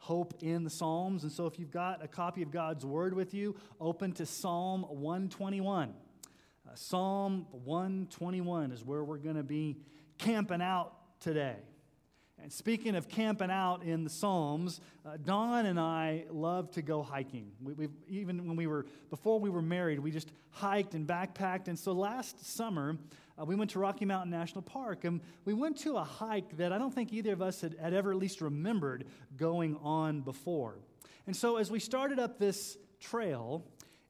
Hope in the Psalms. And so if you've got a copy of God's Word with you, open to Psalm 121. Psalm 121 is where we're going to be camping out today. And speaking of camping out in the Psalms, Don and I love to go hiking. We've even when we were before we were married, we just hiked and backpacked. And so last summer, we went to Rocky Mountain National Park, and we went to a hike that I don't think either of us had ever at least remembered going on before. And so as we started up this trail,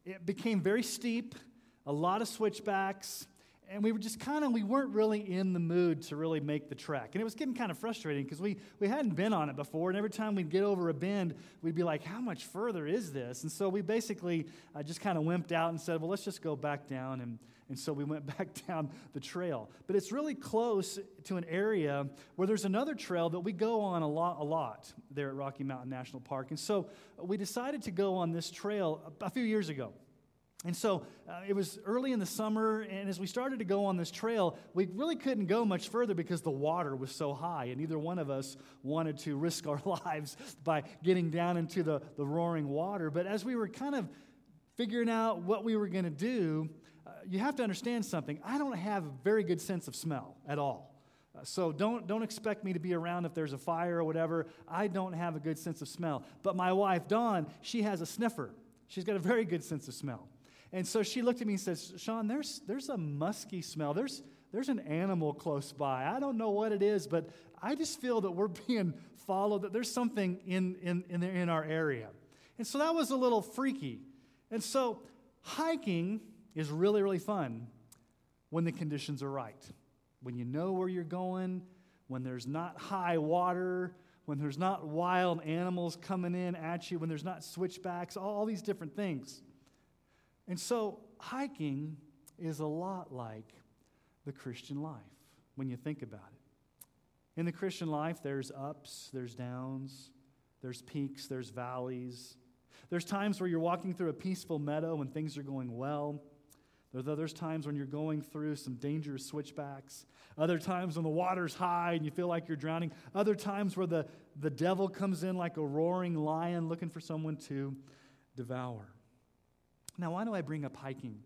it became very steep, a lot of switchbacks. And we were just we weren't really in the mood to really make the trek. And it was getting kind of frustrating because we hadn't been on it before. And every time we'd get over a bend, we'd be like, how much further is this? And so we basically just kind of wimped out and said, well, let's just go back down. And so we went back down the trail. But it's really close to an area where there's another trail that we go on a lot there at Rocky Mountain National Park. And so we decided to go on this trail a few years ago. And so it was early in the summer, and as we started to go on this trail, we really couldn't go much further because the water was so high, and neither one of us wanted to risk our lives by getting down into the roaring water. But as we were kind of figuring out what we were going to do, you have to understand something. I don't have a very good sense of smell at all. So don't expect me to be around if there's a fire or whatever. I don't have a good sense of smell. But my wife, Dawn, she has a sniffer. She's got a very good sense of smell. And so she looked at me and said, Sean, there's a musky smell. There's an animal close by. I don't know what it is, but I just feel that we're being followed, that there's something in our area. And so that was a little freaky. And so hiking is really, really fun when the conditions are right, when you know where you're going, when there's not high water, when there's not wild animals coming in at you, when there's not switchbacks, all these different things. And so hiking is a lot like the Christian life when you think about it. In the Christian life, there's ups, there's downs, there's peaks, there's valleys. There's times where you're walking through a peaceful meadow and things are going well. There's times when you're going through some dangerous switchbacks. Other times when the water's high and you feel like you're drowning. Other times where the devil comes in like a roaring lion looking for someone to devour. Now, why do I bring up hiking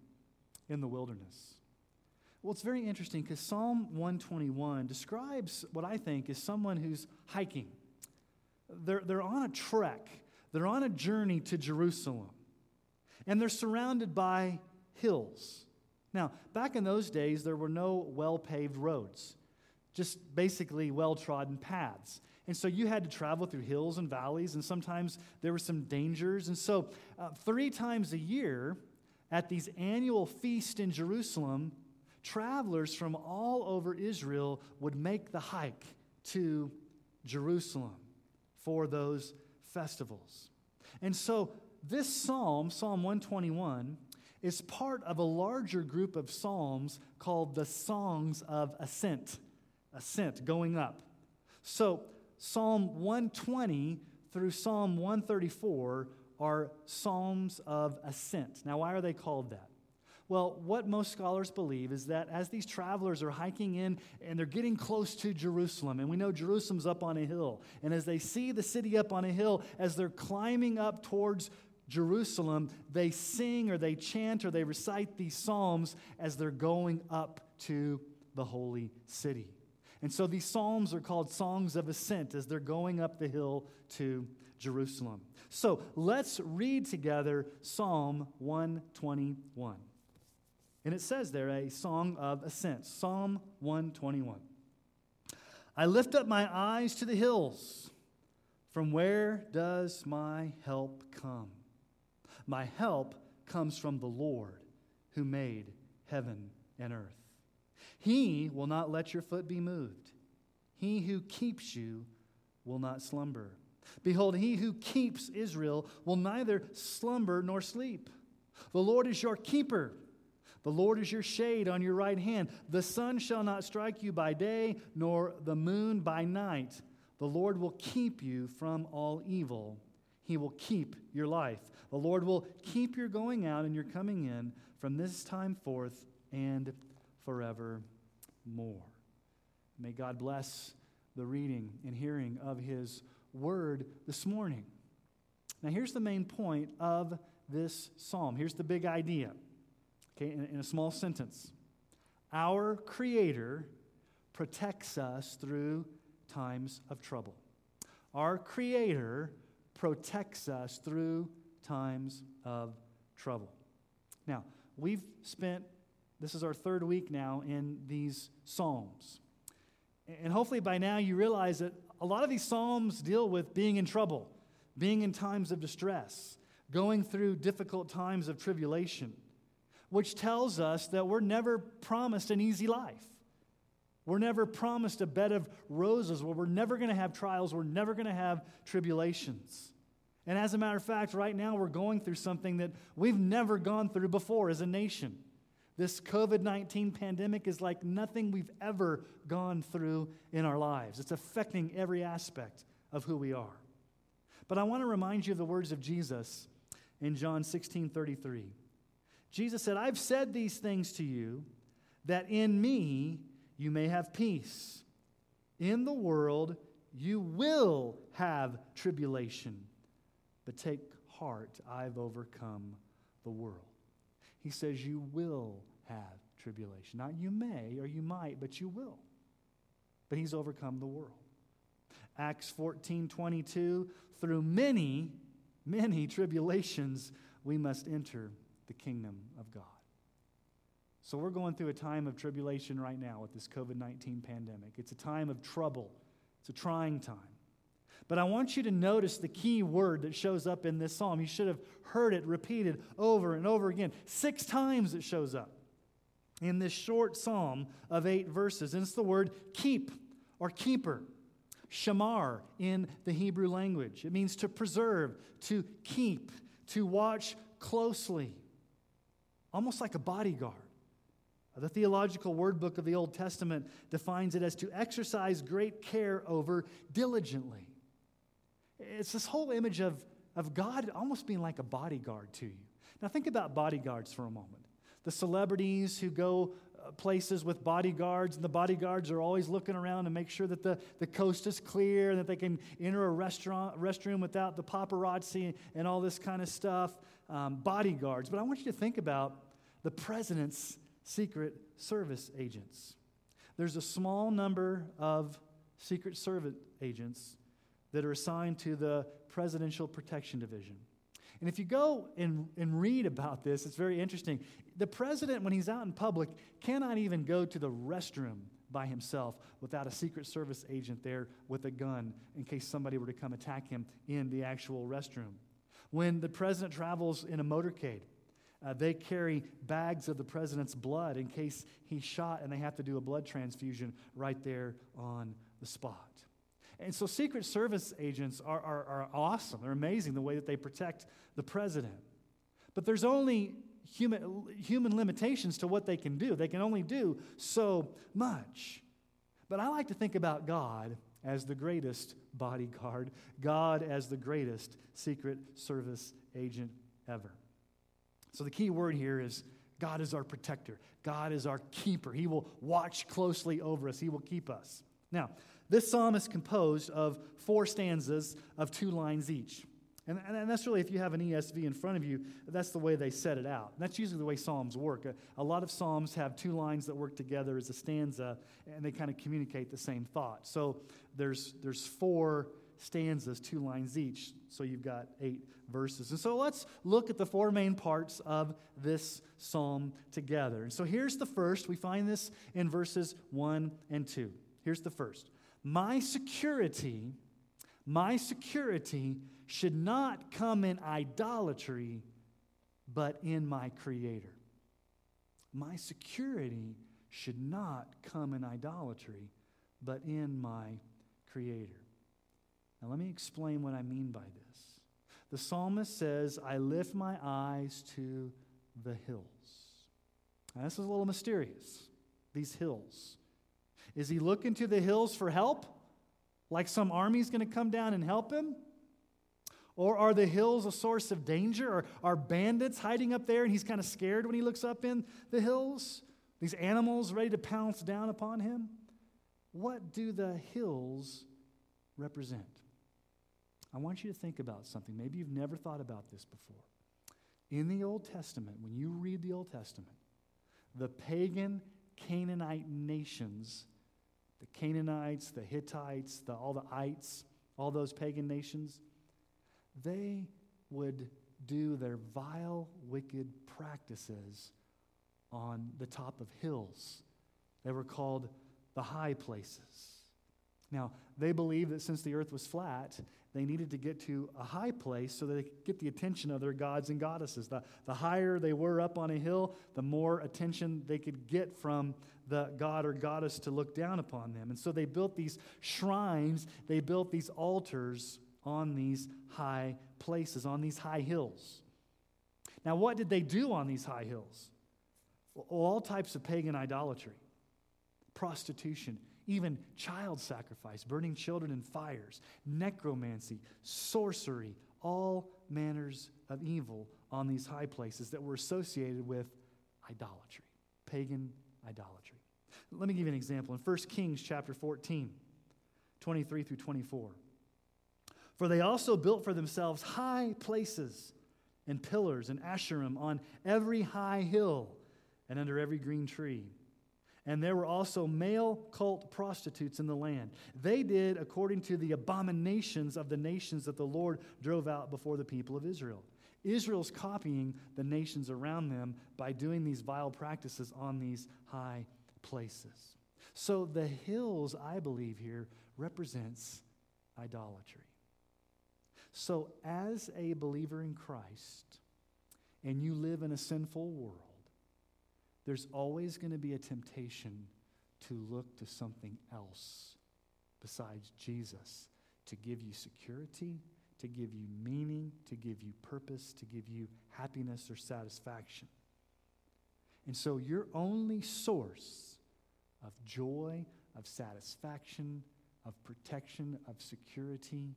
in the wilderness? Well, it's very interesting because Psalm 121 describes what I think is someone who's hiking. They're on a trek. They're on a journey to Jerusalem. And they're surrounded by hills. Now, back in those days, there were no well-paved roads, just basically well-trodden paths. And so you had to travel through hills and valleys, and sometimes there were some dangers. And so 3 times a year at these annual feasts in Jerusalem, travelers from all over Israel would make the hike to Jerusalem for those festivals. And so this psalm, Psalm 121, is part of a larger group of psalms called the Songs of Ascent. Ascent, going up. So Psalm 120 through Psalm 134 are Psalms of Ascent. Now, why are they called that? Well, what most scholars believe is that as these travelers are hiking in and they're getting close to Jerusalem, and we know Jerusalem's up on a hill, and as they see the city up on a hill, as they're climbing up towards Jerusalem, they sing or they chant or they recite these psalms as they're going up to the holy city. And so these psalms are called Songs of Ascent as they're going up the hill to Jerusalem. So let's read together Psalm 121. And it says there, a song of ascent, Psalm 121. I lift up my eyes to the hills. From where does my help come? My help comes from the Lord who made heaven and earth. He will not let your foot be moved. He who keeps you will not slumber. Behold, he who keeps Israel will neither slumber nor sleep. The Lord is your keeper. The Lord is your shade on your right hand. The sun shall not strike you by day, nor the moon by night. The Lord will keep you from all evil. He will keep your life. The Lord will keep your going out and your coming in from this time forth and forevermore. May God bless the reading and hearing of his word this morning. Now, here's the main point of this psalm. Here's the big idea. Okay, in a small sentence. Our Creator protects us through times of trouble. Our Creator protects us through times of trouble. Now, we've spent, this is our third week now, in these psalms. And hopefully by now you realize that a lot of these psalms deal with being in trouble, being in times of distress, going through difficult times of tribulation, which tells us that we're never promised an easy life. We're never promised a bed of roses where we're never going to have trials, we're never going to have tribulations. And as a matter of fact, right now we're going through something that we've never gone through before as a nation. This COVID-19 pandemic is like nothing we've ever gone through in our lives. It's affecting every aspect of who we are. But I want to remind you of the words of Jesus in John 16:33. Jesus said, I've said these things to you, that in me you may have peace. In the world you will have tribulation. But take heart, I've overcome the world. He says you will have tribulation. Not you may or you might, but you will. But he's overcome the world. Acts 14:22, through many, many tribulations we must enter the kingdom of God. So we're going through a time of tribulation right now with this COVID-19 pandemic. It's a time of trouble. It's a trying time. But I want you to notice the key word that shows up in this psalm. You should have heard it repeated over and over again. 6 times it shows up in this short psalm of 8 verses. And it's the word keep or keeper. Shamar in the Hebrew language. It means to preserve, to keep, to watch closely. Almost like a bodyguard. The theological word book of the Old Testament defines it as to exercise great care over diligently. It's this whole image of God almost being like a bodyguard to you. Now think about bodyguards for a moment. The celebrities who go places with bodyguards, and the bodyguards are always looking around to make sure that the coast is clear and that they can enter a restroom without the paparazzi and all this kind of stuff. Bodyguards. But I want you to think about the president's secret service agents. There's a small number of secret service agents that are assigned to the Presidential Protection Division. And if you go and read about this, it's very interesting. The president, when he's out in public, cannot even go to the restroom by himself without a Secret Service agent there with a gun in case somebody were to come attack him in the actual restroom. When the president travels in a motorcade, they carry bags of the president's blood in case he's shot and they have to do a blood transfusion right there on the spot. And so Secret Service agents are awesome. They're amazing the way that they protect the president. But there's only human limitations to what they can do. They can only do so much. But I like to think about God as the greatest bodyguard, God as the greatest Secret Service agent ever. So the key word here is God is our protector. God is our keeper. He will watch closely over us. He will keep us. Now, this psalm is composed of 4 stanzas of 2 lines each. And that's really, if you have an ESV in front of you, that's the way they set it out. That's usually the way psalms work. A lot of psalms have 2 lines that work together as a stanza, and they kind of communicate the same thought. So there's 4 stanzas, 2 lines each, so you've got 8 verses. And so let's look at the 4 main parts of this psalm together. And so here's the first. We find this in verses 1 and 2. Here's the first. My security should not come in idolatry, but in my Creator. My security should not come in idolatry, but in my Creator. Now let me explain what I mean by this. The psalmist says, I lift my eyes to the hills. Now this is a little mysterious, these hills. Is he looking to the hills for help? Like some army's going to come down and help him? Or are the hills a source of danger? Or are bandits hiding up there and he's kind of scared when he looks up in the hills? These animals ready to pounce down upon him? What do the hills represent? I want you to think about something. Maybe you've never thought about this before. In the Old Testament, when you read the Old Testament, the pagan Canaanite nations, the Canaanites, the Hittites, all the Ites, all those pagan nations, they would do their vile, wicked practices on the top of hills. They were called the high places. Now, they believed that since the earth was flat, they needed to get to a high place so that they could get the attention of their gods and goddesses. The higher they were up on a hill, the more attention they could get from the god or goddess to look down upon them. And so they built these shrines, they built these altars on these high places, on these high hills. Now, what did they do on these high hills? Well, all types of pagan idolatry, prostitution, even child sacrifice, burning children in fires, necromancy, sorcery, all manners of evil on these high places that were associated with idolatry, pagan idolatry. Let me give you an example. In First Kings chapter 14, 23 through 24, for they also built for themselves high places and pillars and Asherim on every high hill and under every green tree. And there were also male cult prostitutes in the land. They did according to the abominations of the nations that the Lord drove out before the people of Israel. Israel's copying the nations around them by doing these vile practices on these high places. So the hills, I believe here, represents idolatry. So as a believer in Christ, and you live in a sinful world, there's always going to be a temptation to look to something else besides Jesus to give you security, to give you meaning, to give you purpose, to give you happiness or satisfaction. And so your only source of joy, of satisfaction, of protection, of security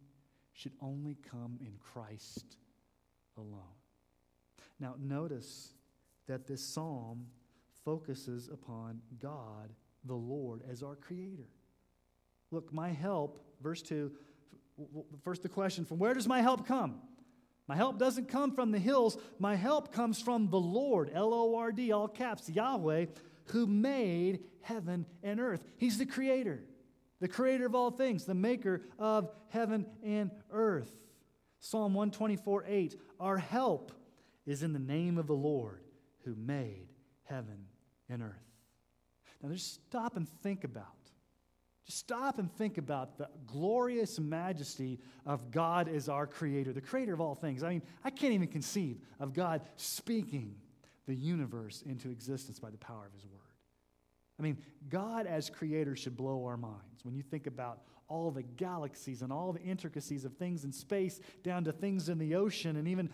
should only come in Christ alone. Now, notice that this psalm focuses upon God, the Lord, as our creator. Look, my help, verse 2, first the question, from where does my help come? My help doesn't come from the hills. My help comes from the Lord, L-O-R-D, all caps, Yahweh, who made heaven and earth. He's the creator of all things, the maker of heaven and earth. Psalm 124, 8, our help is in the name of the Lord, who made heaven and earth. Now just stop and think about the glorious majesty of God as our creator, the creator of all things. I mean, I can't even conceive of God speaking the universe into existence by the power of his word. I mean, God as creator should blow our minds. When you think about all the galaxies and all the intricacies of things in space down to things in the ocean and even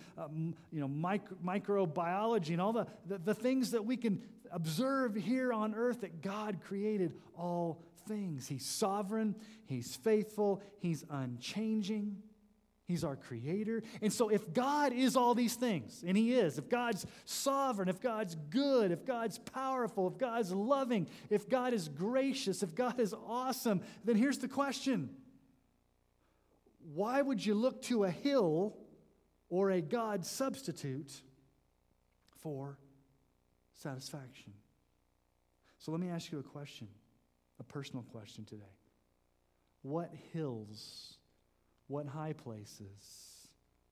microbiology and all the things that we can observe here on earth, that God created all things. He's sovereign. He's faithful. He's unchanging. He's our creator. And so if God is all these things, and he is, if God's sovereign, if God's good, if God's powerful, if God's loving, if God is gracious, if God is awesome, then here's the question. Why would you look to a hill or a God substitute for satisfaction? So let me ask you a question, a personal question today. What hills, what high places,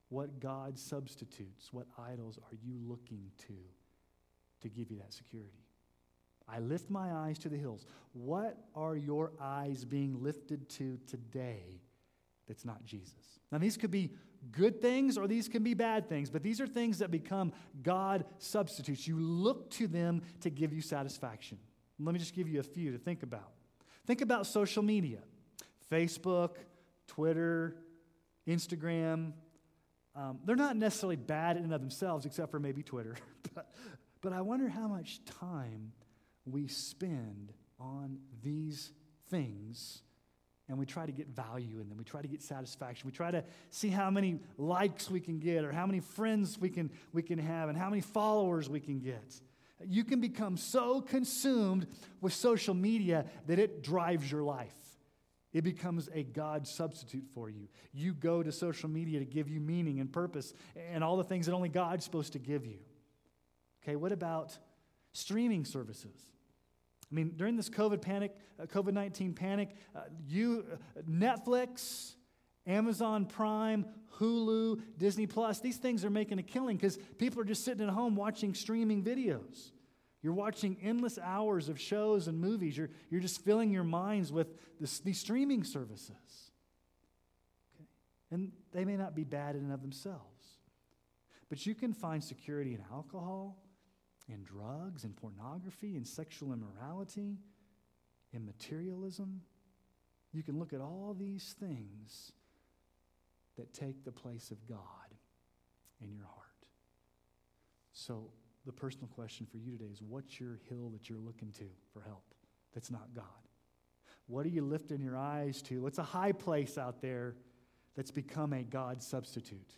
what God substitutes, what idols are you looking to give you that security? I lift my eyes to the hills. What are your eyes being lifted to today that's not Jesus? Now, these could be good things or these can be bad things, but these are things that become God substitutes. You look to them to give you satisfaction. Let me just give you a few to think about. Think about social media, Facebook, Twitter, Instagram. They're not necessarily bad in and of themselves, except for maybe Twitter. But I wonder how much time we spend on these things, and we try to get value in them. We try to get satisfaction. We try to see how many likes we can get, or how many friends we can have, and how many followers we can get. You can become so consumed with social media that it drives your life. It becomes a God substitute for you. You go to social media to give you meaning and purpose and all the things that only God's supposed to give you. Okay, what about streaming services? I mean, during this COVID-19 panic, Netflix, Amazon Prime, Hulu, Disney Plus, these things are making a killing because people are just sitting at home watching streaming videos. You're watching endless hours of shows and movies. You're just filling your minds with these streaming services. Okay? And they may not be bad in and of themselves. But you can find security in alcohol, in drugs, in pornography, in sexual immorality, in materialism. You can look at all these things that take the place of God in your heart. So the personal question for you today is, what's your hill that you're looking to for help that's not God? What are you lifting your eyes to? What's a high place out there that's become a God substitute?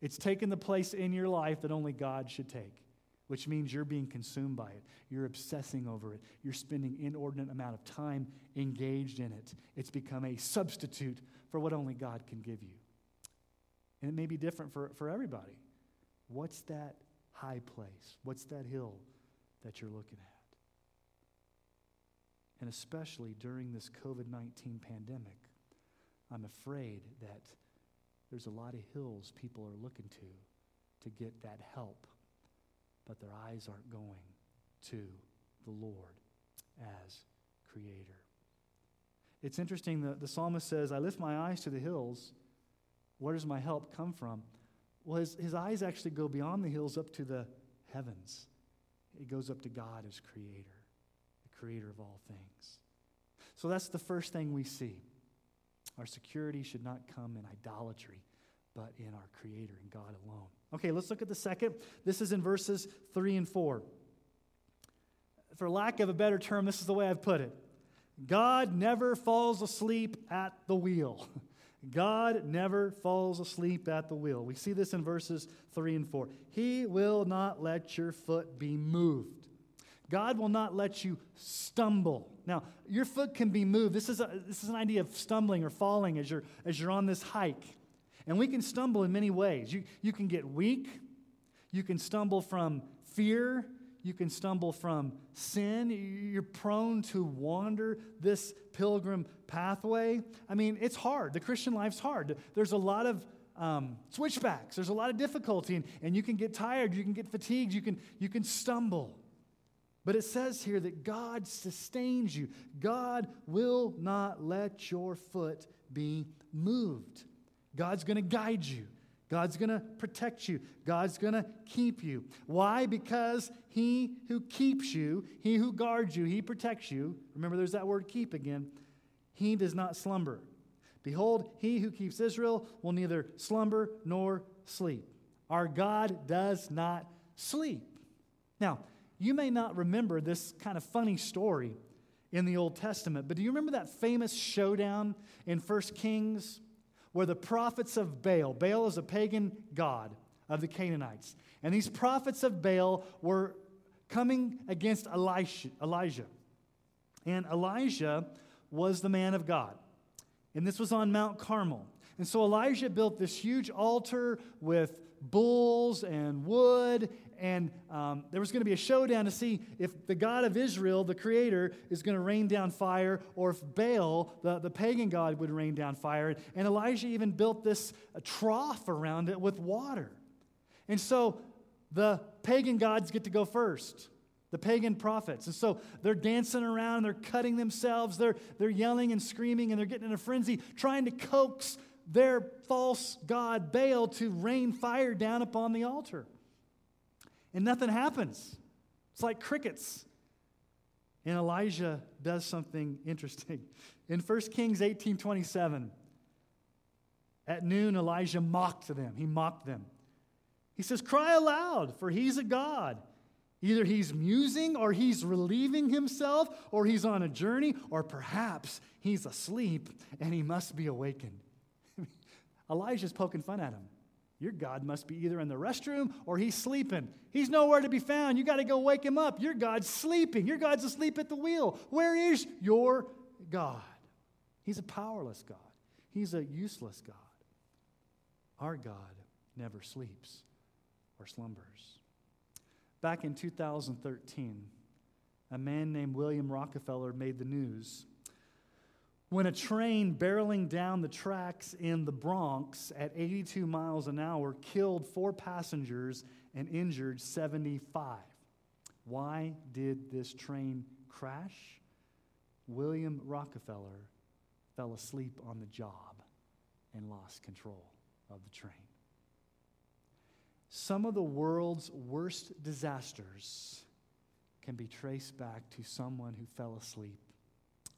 It's taken the place in your life that only God should take, which means you're being consumed by it. You're obsessing over it. You're spending an inordinate amount of time engaged in it. It's become a substitute for what only God can give you. And it may be different for everybody. What's that high place? What's that hill that you're looking at? And especially during this COVID-19 pandemic, I'm afraid that there's a lot of hills people are looking to get that help, but their eyes aren't going to the Lord as Creator. It's interesting that the psalmist says, I lift my eyes to the hills. Where does my help come from? Well, his eyes actually go beyond the hills up to the heavens. It goes up to God as Creator, the Creator of all things. So that's the first thing we see. Our security should not come in idolatry, but in our Creator and God alone. Okay, let's look at the second. This is in verses 3 and 4. For lack of a better term, this is the way I've put it. God never falls asleep at the wheel. God never falls asleep at the wheel. We see this in verses 3 and 4. He will not let your foot be moved. God will not let you stumble. Now, your foot can be moved. This is an idea of stumbling or falling as you're on this hike. And we can stumble in many ways. You can get weak. You can stumble from fear. You can stumble from sin. You're prone to wander this pilgrim pathway. I mean, it's hard. The Christian life's hard. There's a lot of switchbacks. There's a lot of difficulty. And you can get tired. You can get fatigued. You can stumble. But it says here that God sustains you. God will not let your foot be moved. God's going to guide you. God's going to protect you. God's going to keep you. Why? Because he who keeps you, he who guards you, he protects you. Remember, there's that word keep again. He does not slumber. Behold, he who keeps Israel will neither slumber nor sleep. Our God does not sleep. Now, you may not remember this kind of funny story in the Old Testament, but do you remember that famous showdown in First Kings? Where the prophets of Baal, Baal is a pagan god of the Canaanites, and these prophets of Baal were coming against Elijah. And Elijah was the man of God. And this was on Mount Carmel. And so Elijah built this huge altar with bulls and wood, and there was going to be a showdown to see if the God of Israel, the Creator, is going to rain down fire, or if Baal, the pagan god, would rain down fire. And Elijah even built this trough around it with water. And so the pagan gods get to go first, the pagan prophets. And so they're dancing around, they're cutting themselves, they're yelling and screaming, and they're getting in a frenzy, trying to coax their false god Baal to rain fire down upon the altar. And nothing happens. It's like crickets. And Elijah does something interesting. In 1 Kings 18:27, At noon, Elijah mocked them. He mocked them. He says, "Cry aloud, for he's a god. Either he's musing, or he's relieving himself, or he's on a journey, or perhaps he's asleep and he must be awakened." Elijah's poking fun at him. Your God must be either in the restroom or he's sleeping. He's nowhere to be found. You got to go wake him up. Your God's sleeping. Your God's asleep at the wheel. Where is your God? He's a powerless God. He's a useless God. Our God never sleeps or slumbers. Back in 2013, a man named William Rockefeller made the news when a train barreling down the tracks in the Bronx at 82 miles an hour killed 4 passengers and injured 75. Why did this train crash? William Rockefeller fell asleep on the job and lost control of the train. Some of the world's worst disasters can be traced back to someone who fell asleep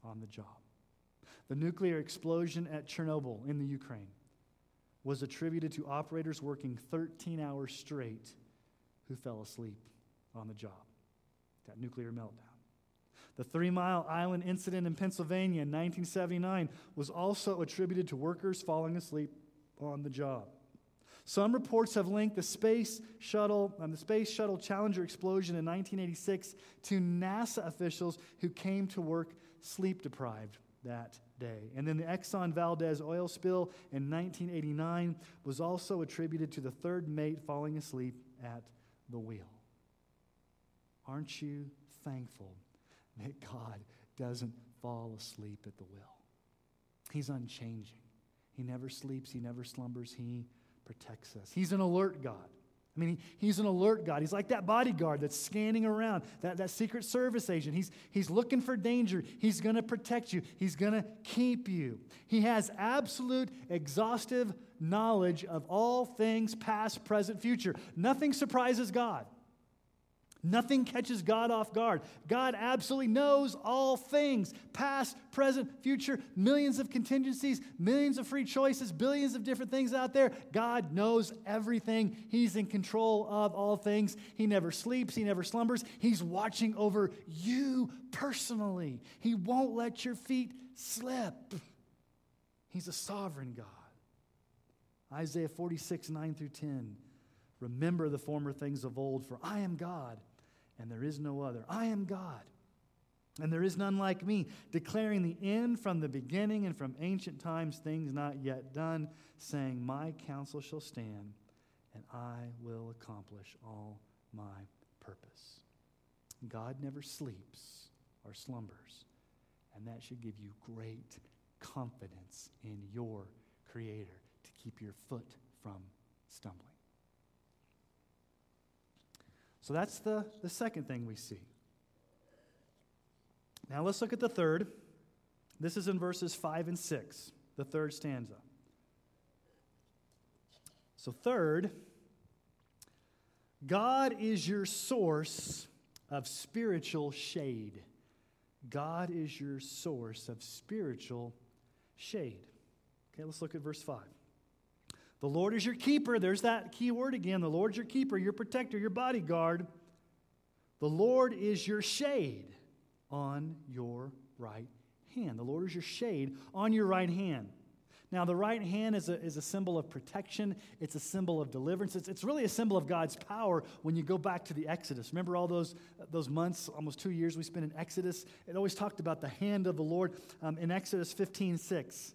on the job. The nuclear explosion at Chernobyl in the Ukraine was attributed to operators working 13 hours straight who fell asleep on the job. That nuclear meltdown. The 3 Mile Island incident in Pennsylvania in 1979 was also attributed to workers falling asleep on the job. Some reports have linked the Space Shuttle Challenger explosion in 1986 to NASA officials who came to work sleep-deprived that day. And then the Exxon Valdez oil spill in 1989 was also attributed to the third mate falling asleep at the wheel. Aren't you thankful that God doesn't fall asleep at the wheel? He's unchanging. He never sleeps. He never slumbers. He protects us. He's an alert God. I mean, he's an alert God. He's like that bodyguard that's scanning around, that Secret Service agent. He's looking for danger. He's going to protect you. He's going to keep you. He has absolute, exhaustive knowledge of all things past, present, future. Nothing surprises God. Nothing catches God off guard. God absolutely knows all things, past, present, future, millions of contingencies, millions of free choices, billions of different things out there. God knows everything. He's in control of all things. He never sleeps. He never slumbers. He's watching over you personally. He won't let your feet slip. He's a sovereign God. Isaiah 46, 9 through 10. Remember the former things of old, for I am God. And there is no other. I am God, and there is none like me, declaring the end from the beginning and from ancient times, things not yet done, saying, my counsel shall stand, and I will accomplish all my purpose. God never sleeps or slumbers, and that should give you great confidence in your Creator to keep your foot from stumbling. So that's the second thing we see. Now let's look at the third. This is in verses 5 and 6, the third stanza. So third, God is your source of spiritual shade. God is your source of spiritual shade. Okay, let's look at verse 5. The Lord is your keeper. There's that key word again. The Lord's your keeper, your protector, your bodyguard. The Lord is your shade on your right hand. The Lord is your shade on your right hand. Now, the right hand is a symbol of protection. It's a symbol of deliverance. It's really a symbol of God's power when you go back to the Exodus. Remember all those months, almost 2 years we spent in Exodus? It always talked about the hand of the Lord in Exodus 15:6.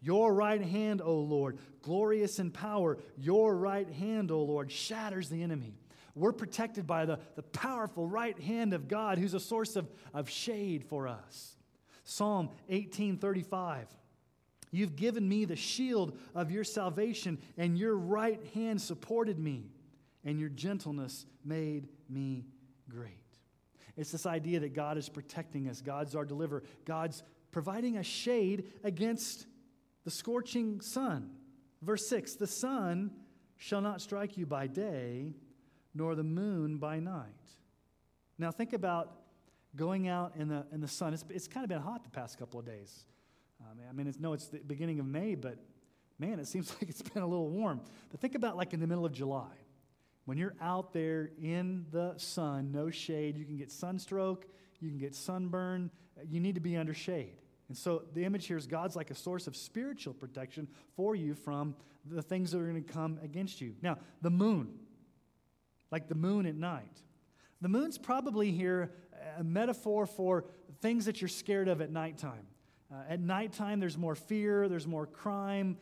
Your right hand, O Lord, glorious in power, your right hand, O Lord, shatters the enemy. We're protected by the powerful right hand of God, who's a source of shade for us. Psalm 18:35, you've given me the shield of your salvation, and your right hand supported me, and your gentleness made me great. It's this idea that God is protecting us. God's our deliverer. God's providing a shade against the scorching sun. Verse 6, the sun shall not strike you by day, nor the moon by night. Now think about going out in the sun. It's kind of been hot the past couple of days. I mean, it's the beginning of May, but man, it seems like it's been a little warm. But think about like in the middle of July, when you're out there in the sun, no shade, you can get sunstroke, you can get sunburn, you need to be under shade. And so the image here is God's like a source of spiritual protection for you from the things that are going to come against you. Now, the moon, like the moon at night. The moon's probably here a metaphor for things that you're scared of at nighttime. At nighttime, there's more fear, there's more crime.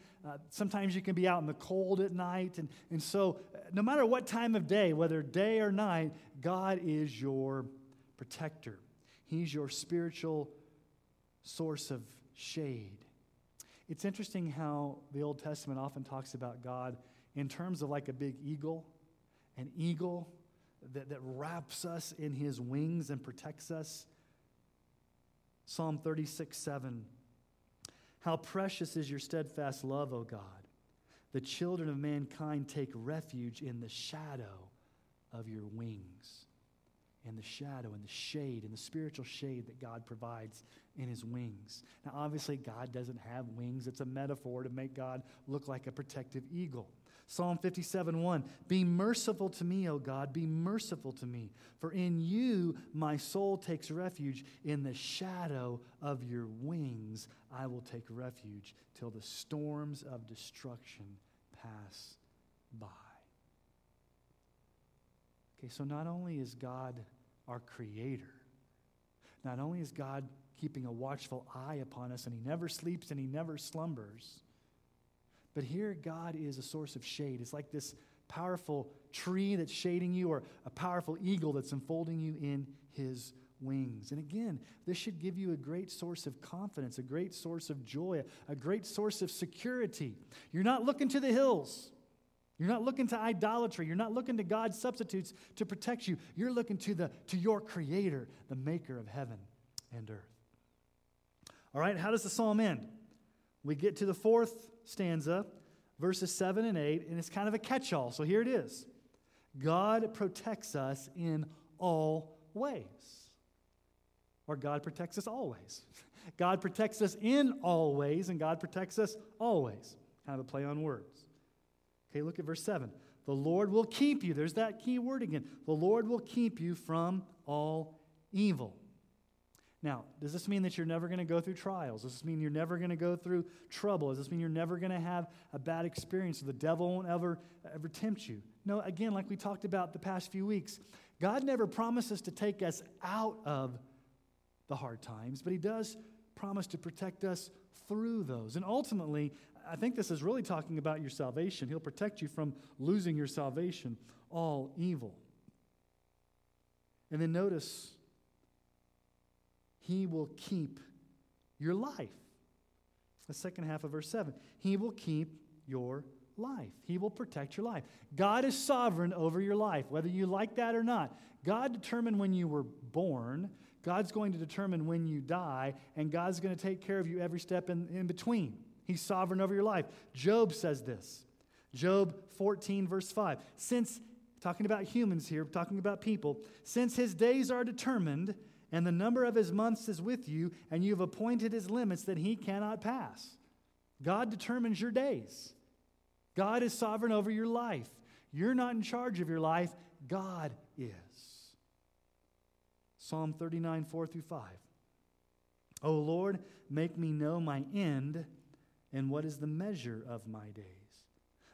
Sometimes you can be out in the cold at night. And so no matter what time of day, whether day or night, God is your protector. He's your spiritual source of shade. It's interesting how the Old Testament often talks about God in terms of like a big eagle, an eagle that wraps us in his wings and protects us. Psalm 36:7. How precious is your steadfast love, O God. The children of mankind take refuge in the shadow of your wings. And the shadow and the shade and the spiritual shade that God provides in his wings. Now, obviously, God doesn't have wings. It's a metaphor to make God look like a protective eagle. Psalm 57:1, be merciful to me, O God, be merciful to me. For in you my soul takes refuge. In the shadow of your wings I will take refuge till the storms of destruction pass by. Okay, so not only is God our creator, not only is God keeping a watchful eye upon us, and he never sleeps and he never slumbers, but here God is a source of shade. It's like this powerful tree that's shading you or a powerful eagle that's enfolding you in his wings. And again, this should give you a great source of confidence, a great source of joy, a great source of security. You're not looking to the hills. You're not looking to idolatry. You're not looking to God's substitutes to protect you. You're looking to your creator, the maker of heaven and earth. All right, how does the psalm end? We get to the fourth stanza, verses 7 and 8, and it's kind of a catch-all. So here it is. God protects us in all ways. Or God protects us always. God protects us in all ways, and God protects us always. Kind of a play on words. Okay, look at verse 7. The Lord will keep you. There's that key word again. The Lord will keep you from all evil. Now, does this mean that you're never going to go through trials? Does this mean you're never going to go through trouble? Does this mean you're never going to have a bad experience so the devil won't ever tempt you? No, again, like we talked about the past few weeks, God never promises to take us out of the hard times, but he does promise to protect us through those. And ultimately, I think this is really talking about your salvation. He'll protect you from losing your salvation, all evil. And then notice, he will keep your life. The second half of verse 7. He will keep your life. He will protect your life. God is sovereign over your life, whether you like that or not. God determined when you were born. God's going to determine when you die. And God's going to take care of you every step in between. He's sovereign over your life. Job says this. Job 14, verse 5. Since, talking about humans here, talking about people, since his days are determined, and the number of his months is with you, and you have appointed his limits that he cannot pass. God determines your days. God is sovereign over your life. You're not in charge of your life. God is. Psalm 39, 4 through 5. O Lord, make me know my end, and what is the measure of my days.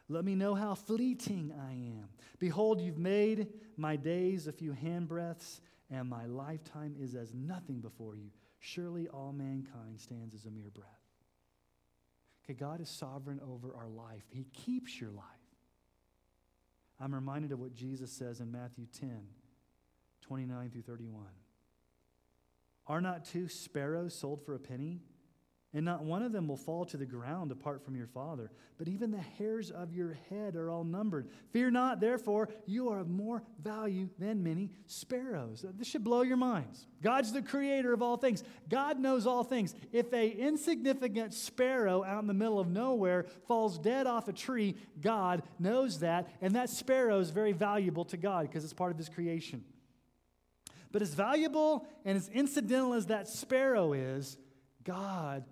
Let me know how fleeting I am. Behold, you've made my days a few handbreadths, and my lifetime is as nothing before you. Surely all mankind stands as a mere breath. Okay, God is sovereign over our life. He keeps your life. I'm reminded of what Jesus says in Matthew 10, 29 through 31. Are not two sparrows sold for a penny? And not one of them will fall to the ground apart from your Father. But even the hairs of your head are all numbered. Fear not, therefore, you are of more value than many sparrows. This should blow your minds. God's the creator of all things. God knows all things. If an insignificant sparrow out in the middle of nowhere falls dead off a tree, God knows that. And that sparrow is very valuable to God because it's part of his creation. But as valuable and as incidental as that sparrow is, God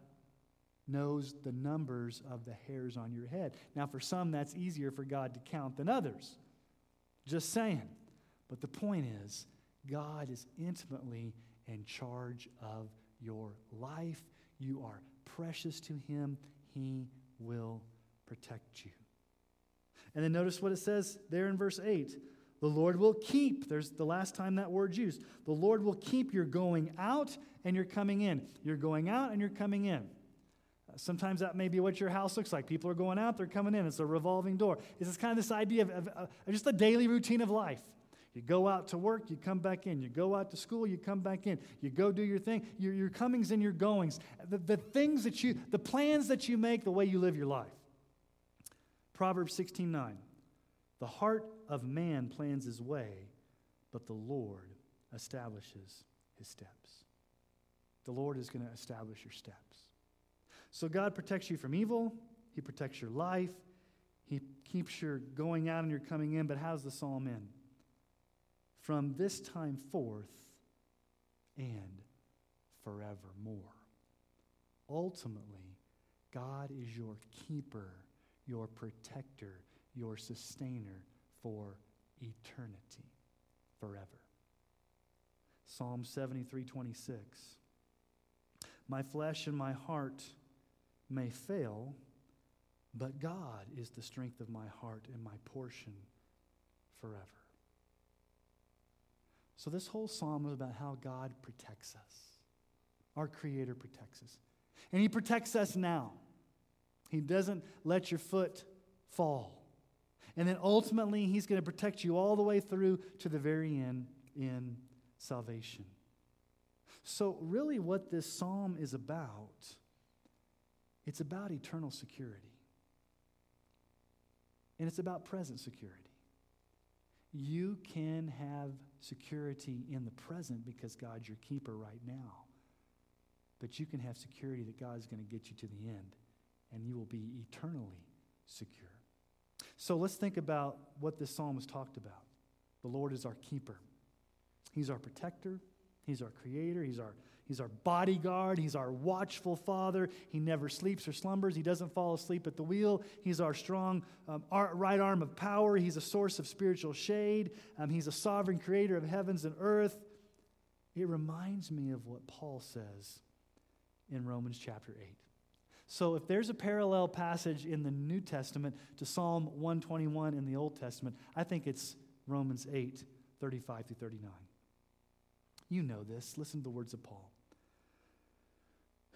knows the numbers of the hairs on your head. Now, for some, that's easier for God to count than others. Just saying. But the point is, God is intimately in charge of your life. You are precious to Him. He will protect you. And then notice what it says there in verse 8. The Lord will keep. There's the last time that word's used. The Lord will keep your going out and your coming in. You're going out and you're coming in. Sometimes that may be what your house looks like. People are going out, they're coming in. It's a revolving door. It's this kind of this idea of just the daily routine of life. You go out to work, you come back in. You go out to school, you come back in. You go do your thing. Your comings and your goings. The things that you, the plans that you make, the way you live your life. Proverbs 16:9. The heart of man plans his way, but the Lord establishes his steps. The Lord is going to establish your steps. So God protects you from evil. He protects your life. He keeps your going out and your coming in. But how's the psalm end? From this time forth and forevermore. Ultimately, God is your keeper, your protector, your sustainer for eternity, forever. Psalm 73:26. My flesh and my heart may fail, but God is the strength of my heart and my portion forever. So this whole psalm is about how God protects us. Our Creator protects us. And He protects us now. He doesn't let your foot fall. And then ultimately, He's going to protect you all the way through to the very end in salvation. So really what this psalm is about, it's about eternal security. And it's about present security. You can have security in the present because God's your keeper right now. But you can have security that God's going to get you to the end. And you will be eternally secure. So let's think about what this psalm has talked about. The Lord is our keeper. He's our protector. He's our creator. He's our bodyguard. He's our watchful father. He never sleeps or slumbers. He doesn't fall asleep at the wheel. He's our strong right arm of power. He's a source of spiritual shade. He's a sovereign creator of heavens and earth. It reminds me of what Paul says in Romans chapter 8. So if there's a parallel passage in the New Testament to Psalm 121 in the Old Testament, I think it's Romans 8:35-39. You know this. Listen to the words of Paul.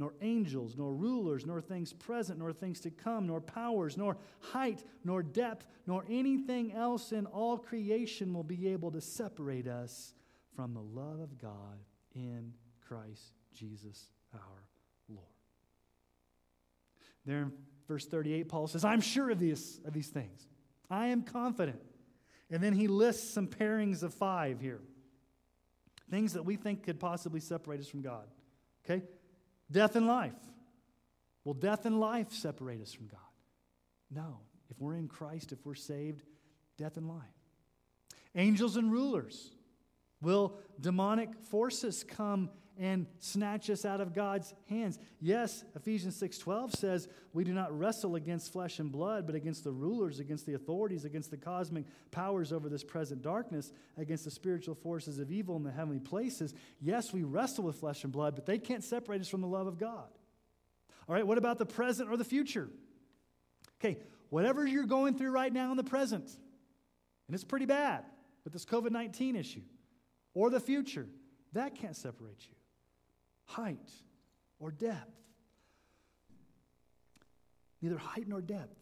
nor angels, nor rulers, nor things present, nor things to come, nor powers, nor height, nor depth, nor anything else in all creation will be able to separate us from the love of God in Christ Jesus our Lord. There in verse 38, Paul says, I'm sure of these things. I am confident. And then he lists some pairings of 5 here. Things that we think could possibly separate us from God. Okay? Death and life. Will death and life separate us from God? No. If we're in Christ, if we're saved, death and life. Angels and rulers. Will demonic forces come and snatch us out of God's hands? Yes, Ephesians 6:12 says, we do not wrestle against flesh and blood, but against the rulers, against the authorities, against the cosmic powers over this present darkness, against the spiritual forces of evil in the heavenly places. Yes, we wrestle with flesh and blood, but they can't separate us from the love of God. All right, what about the present or the future? Okay, whatever you're going through right now in the present, and it's pretty bad with this COVID-19 issue, or the future, that can't separate you. Height or depth. Neither height nor depth.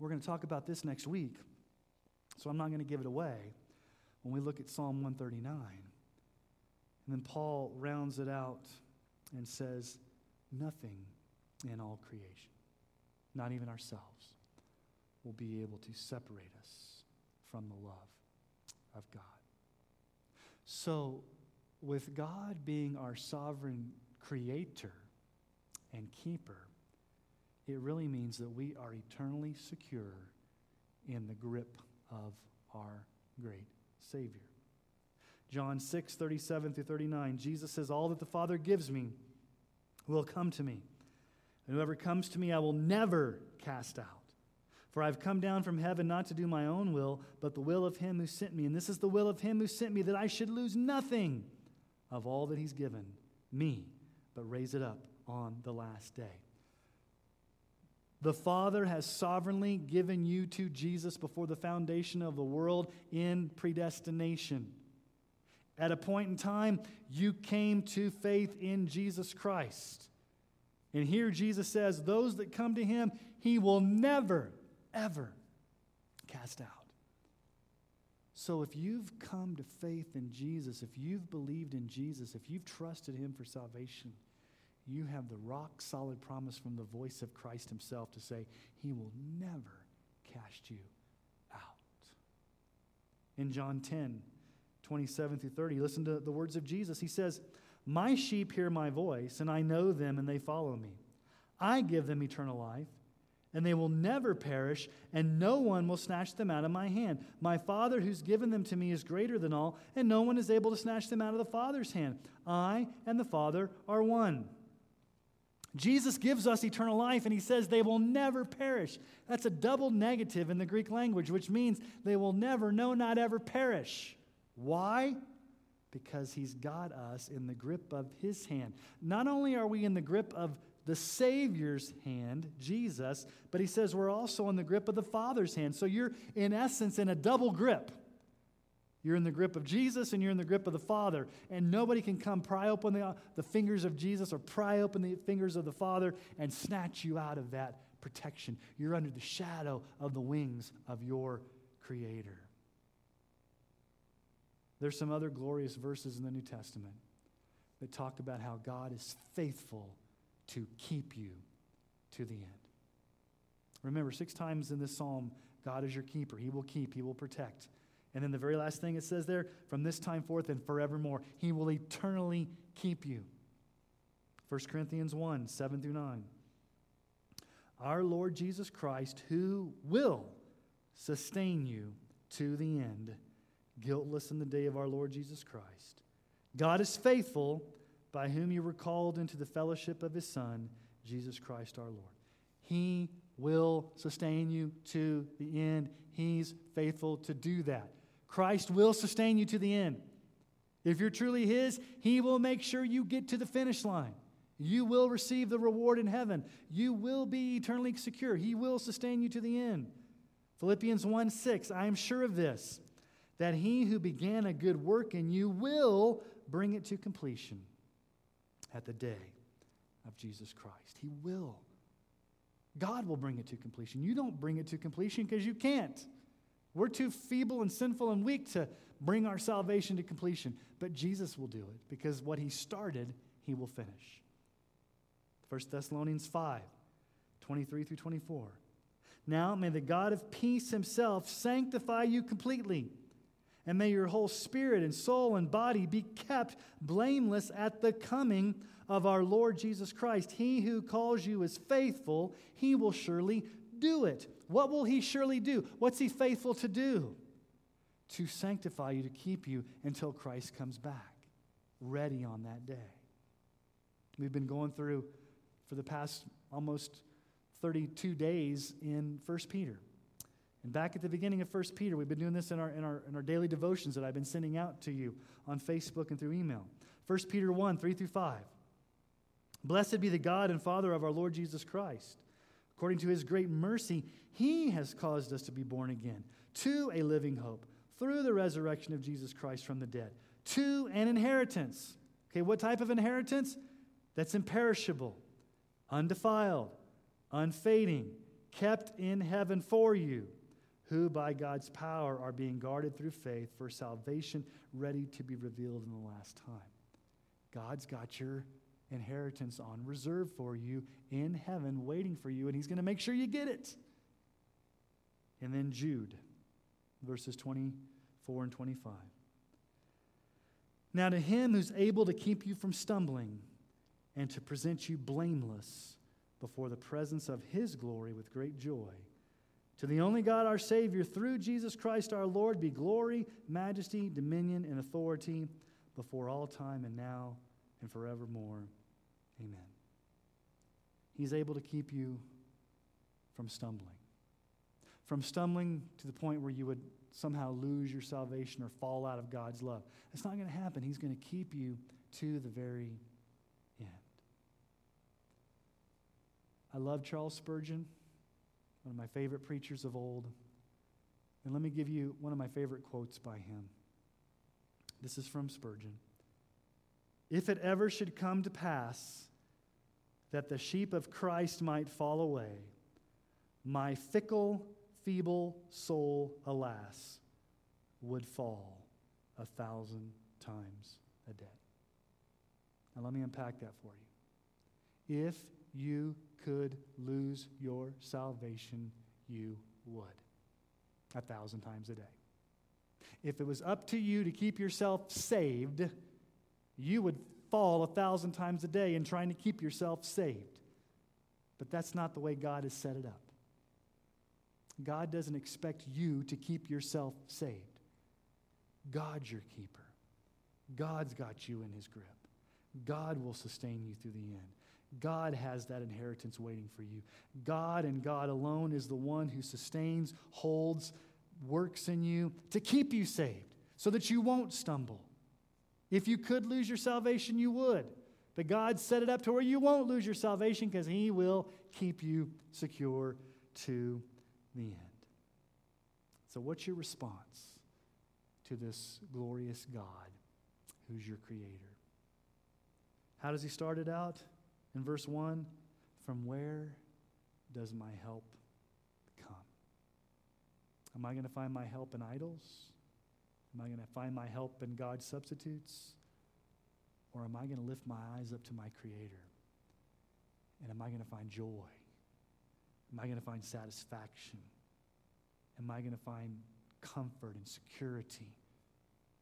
We're going to talk about this next week, so I'm not going to give it away when we look at Psalm 139. And then Paul rounds it out and says, nothing in all creation, not even ourselves, will be able to separate us from the love of God. So, with God being our sovereign creator and keeper, it really means that we are eternally secure in the grip of our great Savior. John 6, 37 through 39, Jesus says, "All that the Father gives me will come to me, and whoever comes to me I will never cast out. For I've come down from heaven not to do my own will, but the will of him who sent me. And this is the will of him who sent me, that I should lose nothing of all that he's given me, but raise it up on the last day." The Father has sovereignly given you to Jesus before the foundation of the world in predestination. At a point in time, you came to faith in Jesus Christ. And here Jesus says, those that come to him, he will never, ever cast out. So if you've come to faith in Jesus, if you've believed in Jesus, if you've trusted him for salvation, you have the rock-solid promise from the voice of Christ himself to say, he will never cast you out. In John 10, 27 through 30, listen to the words of Jesus. He says, "My sheep hear my voice, and I know them, and they follow me. I give them eternal life, and they will never perish, and no one will snatch them out of my hand. My Father who's given them to me is greater than all, and no one is able to snatch them out of the Father's hand. I and the Father are one." Jesus gives us eternal life, and he says they will never perish. That's a double negative in the Greek language, which means they will never, no, not ever perish. Why? Because he's got us in the grip of his hand. Not only are we in the grip of the Savior's hand, Jesus, but he says we're also in the grip of the Father's hand. So you're, in essence, in a double grip. You're in the grip of Jesus and you're in the grip of the Father. And nobody can come pry open the fingers of Jesus or pry open the fingers of the Father and snatch you out of that protection. You're under the shadow of the wings of your Creator. There's some other glorious verses in the New Testament that talk about how God is faithful to keep you to the end. Remember, 6 times in this psalm, God is your keeper. He will keep, he will protect. And then the very last thing it says there, from this time forth and forevermore, he will eternally keep you. First Corinthians 1, 7 through 9. Our Lord Jesus Christ, who will sustain you to the end, guiltless in the day of our Lord Jesus Christ. God is faithful, by whom you were called into the fellowship of his Son, Jesus Christ our Lord. He will sustain you to the end. He's faithful to do that. Christ will sustain you to the end. If you're truly his, he will make sure you get to the finish line. You will receive the reward in heaven. You will be eternally secure. He will sustain you to the end. Philippians 1:6, I am sure of this, that he who began a good work in you will bring it to completion at the day of Jesus Christ. He will. God will bring it to completion. You don't bring it to completion because you can't. We're too feeble and sinful and weak to bring our salvation to completion. But Jesus will do it because what he started, he will finish. First Thessalonians 5, 23 through 24. Now may the God of peace himself sanctify you completely, and may your whole spirit and soul and body be kept blameless at the coming of our Lord Jesus Christ. He who calls you is faithful. He will surely do it. What will he surely do? What's he faithful to do? To sanctify you, to keep you until Christ comes back, ready on that day. We've been going through for the past almost 32 days in First Peter. And back at the beginning of First Peter, we've been doing this in our daily devotions that I've been sending out to you on Facebook and through email. First Peter 1, 3 through 5. Blessed be the God and Father of our Lord Jesus Christ. According to his great mercy, he has caused us to be born again to a living hope through the resurrection of Jesus Christ from the dead, to an inheritance. Okay, what type of inheritance? That's imperishable, undefiled, unfading, kept in heaven for you, who by God's power are being guarded through faith for salvation ready to be revealed in the last time. God's got your inheritance on reserve for you in heaven waiting for you, and he's going to make sure you get it. And then Jude, verses 24 and 25. Now to him who's able to keep you from stumbling and to present you blameless before the presence of his glory with great joy, to the only God our Savior, through Jesus Christ our Lord, be glory, majesty, dominion, and authority before all time and now and forevermore. Amen. He's able to keep you from stumbling. From stumbling to the point where you would somehow lose your salvation or fall out of God's love. It's not going to happen. He's going to keep you to the very end. I love Charles Spurgeon, one of my favorite preachers of old. And let me give you one of my favorite quotes by him. This is from Spurgeon. If it ever should come to pass that the sheep of Christ might fall away, my fickle, feeble soul, alas, would fall 1,000 times a day. Now let me unpack that for you. If you could lose your salvation, you would 1,000 times a day. If it was up to you to keep yourself saved, you would fall 1,000 times a day in trying to keep yourself saved. But that's not the way God has set it up. God doesn't expect you to keep yourself saved. God's your keeper. God's got you in his grip. God will sustain you through the end. God has that inheritance waiting for you. God and God alone is the one who sustains, holds, works in you to keep you saved so that you won't stumble. If you could lose your salvation, you would. But God set it up to where you won't lose your salvation because he will keep you secure to the end. So what's your response to this glorious God who's your creator? How does he start it out? In verse 1, from where does my help come? Am I going to find my help in idols? Am I going to find my help in God's substitutes? Or am I going to lift my eyes up to my creator? And am I going to find joy? Am I going to find satisfaction? Am I going to find comfort and security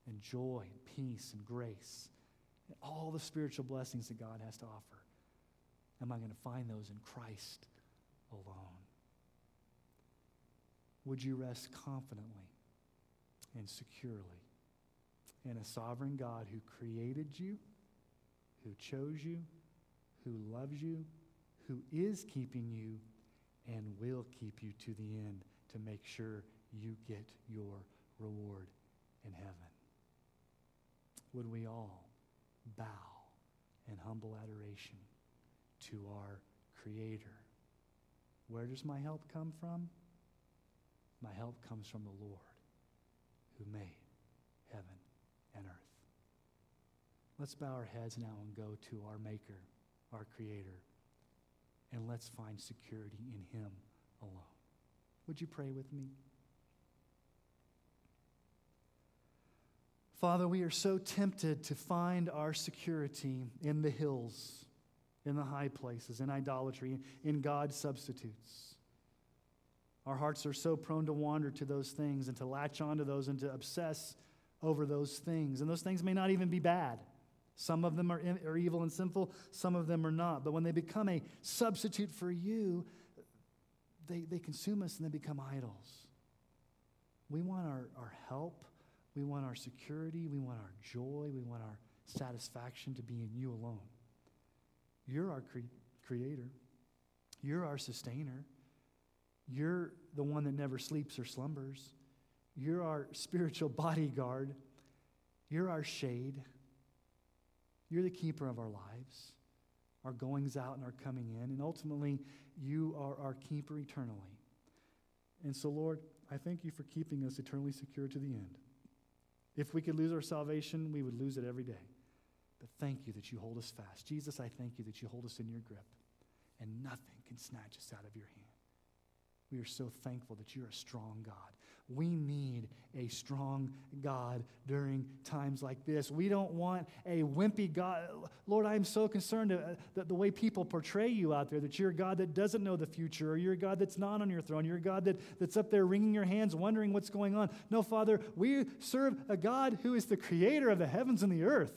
and joy and peace and grace and all the spiritual blessings that God has to offer? Am I going to find those in Christ alone? Would you rest confidently and securely in a sovereign God who created you, who chose you, who loves you, who is keeping you, and will keep you to the end to make sure you get your reward in heaven? Would we all bow in humble adoration to our Creator? Where does my help come from? My help comes from the Lord who made heaven and earth. Let's bow our heads now and go to our Maker, our Creator, and let's find security in him alone. Would you pray with me? Father, we are so tempted to find our security in the hills, in the high places, in idolatry, in God's substitutes. Our hearts are so prone to wander to those things and to latch onto those and to obsess over those things. And those things may not even be bad. Some of them are evil and sinful. Some of them are not. But when they become a substitute for you, they consume us and they become idols. We want our help. We want our security. We want our joy. We want our satisfaction to be in you alone. You're our creator. You're our sustainer. You're the one that never sleeps or slumbers. You're our spiritual bodyguard. You're our shade. You're the keeper of our lives, our goings out and our coming in. And ultimately, you are our keeper eternally. And so, Lord, I thank you for keeping us eternally secure to the end. If we could lose our salvation, we would lose it every day. But thank you that you hold us fast. Jesus, I thank you that you hold us in your grip, and nothing can snatch us out of your hand. We are so thankful that you're a strong God. We need a strong God during times like this. We don't want a wimpy God. Lord, I'm so concerned that the way people portray you out there, that you're a God that doesn't know the future, or you're a God that's not on your throne, you're a God that's up there wringing your hands, wondering what's going on. No, Father, we serve a God who is the creator of the heavens and the earth.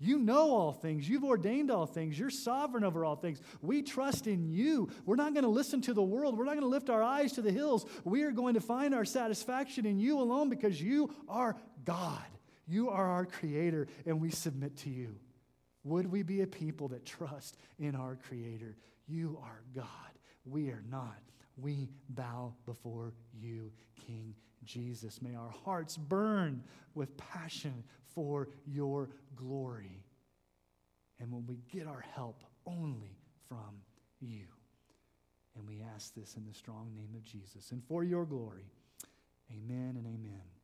You know all things. You've ordained all things. You're sovereign over all things. We trust in you. We're not going to listen to the world. We're not going to lift our eyes to the hills. We are going to find our satisfaction in you alone, because you are God. You are our creator, and we submit to you. Would we be a people that trust in our creator? You are God. We are not. We bow before you, King Jesus. May our hearts burn with passion for your glory. And when we get our help only from you. And we ask this in the strong name of Jesus and for your glory. Amen and amen.